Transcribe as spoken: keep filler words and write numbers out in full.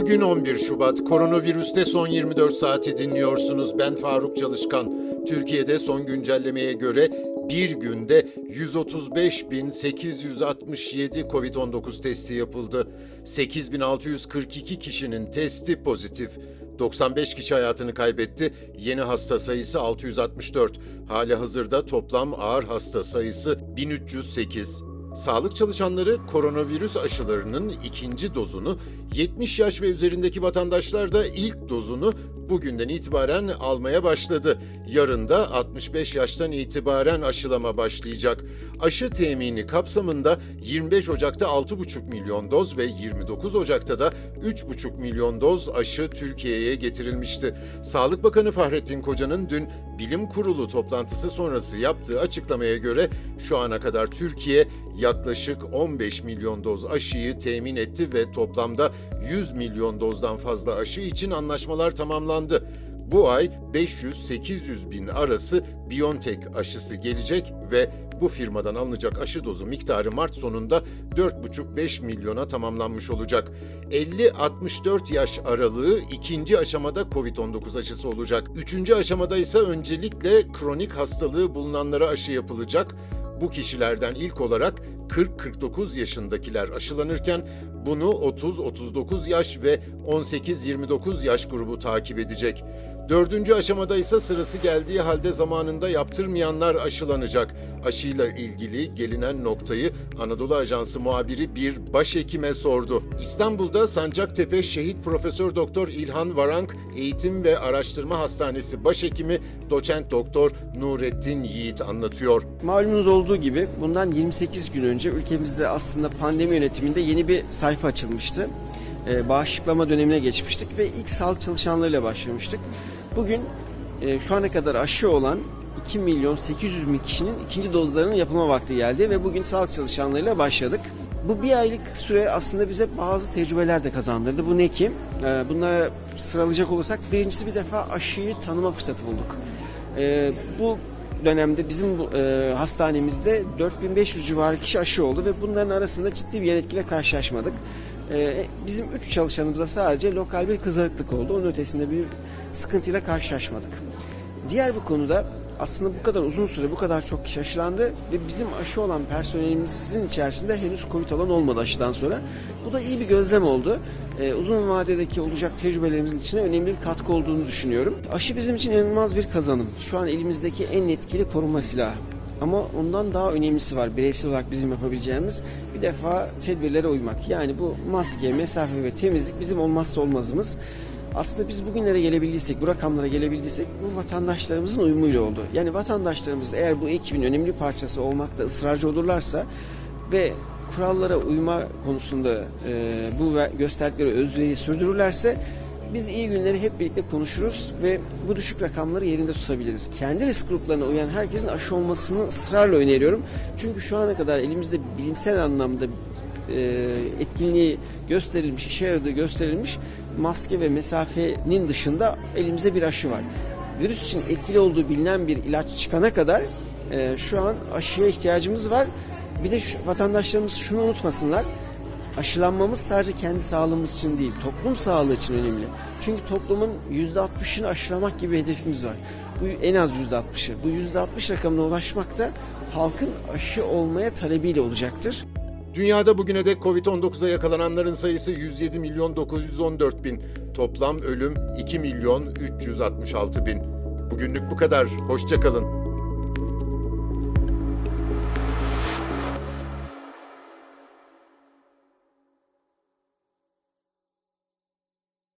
Bugün on bir Şubat, koronavirüste son yirmi dört saati dinliyorsunuz. Ben Faruk Çalışkan. Türkiye'de son güncellemeye göre bir günde yüz otuz beş bin sekiz yüz altmış yedi kovid on dokuz testi yapıldı. sekiz bin altı yüz kırk iki kişinin testi pozitif. doksan beş kişi hayatını kaybetti. Yeni hasta sayısı altı yüz altmış dört. Halihazırda toplam ağır hasta sayısı bin üç yüz sekiz. Sağlık çalışanları koronavirüs aşılarının ikinci dozunu, yetmiş yaş ve üzerindeki vatandaşlar da ilk dozunu bugünden itibaren almaya başladı. Yarın da altmış beş yaştan itibaren aşılama başlayacak. Aşı temini kapsamında yirmi beş Ocak'ta altı buçuk milyon doz ve yirmi dokuz Ocak'ta da üç buçuk milyon doz aşı Türkiye'ye getirilmişti. Sağlık Bakanı Fahrettin Koca'nın dün Bilim Kurulu toplantısı sonrası yaptığı açıklamaya göre şu ana kadar Türkiye yaklaşık on beş milyon doz aşıyı temin etti ve toplamda yüz milyon dozdan fazla aşı için anlaşmalar tamamlandı. Bu ay beş yüz sekiz yüz bin arası BioNTech aşısı gelecek ve bu firmadan alınacak aşı dozu miktarı Mart sonunda dört buçuk beş milyona tamamlanmış olacak. elli altmış dört yaş aralığı ikinci aşamada kovid on dokuz aşısı olacak. Üçüncü aşamada ise öncelikle kronik hastalığı bulunanlara aşı yapılacak. Bu kişilerden ilk olarak kırk kırk dokuz yaşındakiler aşılanırken bunu otuz otuz dokuz yaş ve on sekiz yirmi dokuz yaş grubu takip edecek. Dördüncü aşamada ise sırası geldiği halde zamanında yaptırmayanlar aşılanacak. Aşıyla ilgili gelinen noktayı Anadolu Ajansı muhabiri bir başhekime sordu. İstanbul'da Sancaktepe Şehit Profesör Doktor İlhan Varank Eğitim ve Araştırma Hastanesi başhekimi Doçent Doktor Nurettin Yiğit anlatıyor. Malumunuz olduğu gibi bundan yirmi sekiz gün önce ülkemizde aslında pandemi yönetiminde yeni bir sayfa açılmıştı. E, bağışıklama dönemine geçmiştik ve ilk sağlık çalışanlarıyla başlamıştık. Bugün e, şu ana kadar aşı olan iki milyon sekiz yüz bin kişinin ikinci dozlarının yapılma vakti geldi ve bugün sağlık çalışanlarıyla başladık. Bu bir aylık süre aslında bize bazı tecrübeler de kazandırdı. Bu ne ki? E, bunlara sıralayacak olursak birincisi bir defa aşıyı tanıma fırsatı bulduk. E, bu dönemde bizim bu, e, hastanemizde dört bin beş yüz civarı kişi aşı oldu ve bunların arasında ciddi bir yan etkiyle karşılaşmadık. Bizim üç çalışanımıza sadece lokal bir kızarıklık oldu. Onun ötesinde bir sıkıntıyla karşılaşmadık. Diğer bir konuda aslında bu kadar uzun süre bu kadar çok kişi aşılandı ve bizim aşı olan personelimizin içerisinde henüz COVID alan olmadı aşıdan sonra. Bu da iyi bir gözlem oldu. Ee, uzun vadedeki olacak tecrübelerimizin içine önemli bir katkı olduğunu düşünüyorum. Aşı bizim için inanılmaz bir kazanım. Şu an elimizdeki en etkili korunma silahı. Ama ondan daha önemlisi var bireysel olarak bizim yapabileceğimiz bir defa tedbirlere uymak. Yani bu maske, mesafe ve temizlik bizim olmazsa olmazımız. Aslında biz bugünlere gelebildiysek, bu rakamlara gelebildiysek bu vatandaşlarımızın uyumuyla oldu. Yani vatandaşlarımız eğer bu ekibin önemli parçası olmakta ısrarcı olurlarsa ve kurallara uyma konusunda e, bu gösterdikleri özveriyi sürdürürlerse biz iyi günleri hep birlikte konuşuruz ve bu düşük rakamları yerinde tutabiliriz. Kendi risk gruplarına uyan herkesin aşı olmasını ısrarla öneriyorum. Çünkü şu ana kadar elimizde bilimsel anlamda etkinliği gösterilmiş, işe yaradığı gösterilmiş maske ve mesafenin dışında elimizde bir aşı var. Virüs için etkili olduğu bilinen bir ilaç çıkana kadar şu an aşıya ihtiyacımız var. Bir de şu, vatandaşlarımız şunu unutmasınlar. Aşılanmamız sadece kendi sağlığımız için değil, toplum sağlığı için önemli. Çünkü toplumun yüzde altmışını aşılamak gibi bir hedefimiz var. Bu en az yüzde altmışı. Bu yüzde altmış rakamına ulaşmak da halkın aşı olmaya talebiyle olacaktır. Dünyada bugüne dek kovid on dokuza yakalananların sayısı yüz yedi milyon dokuz yüz on dört bin. Toplam ölüm iki milyon üç yüz altmış altı bin. Bugünlük bu kadar. Hoşça kalın.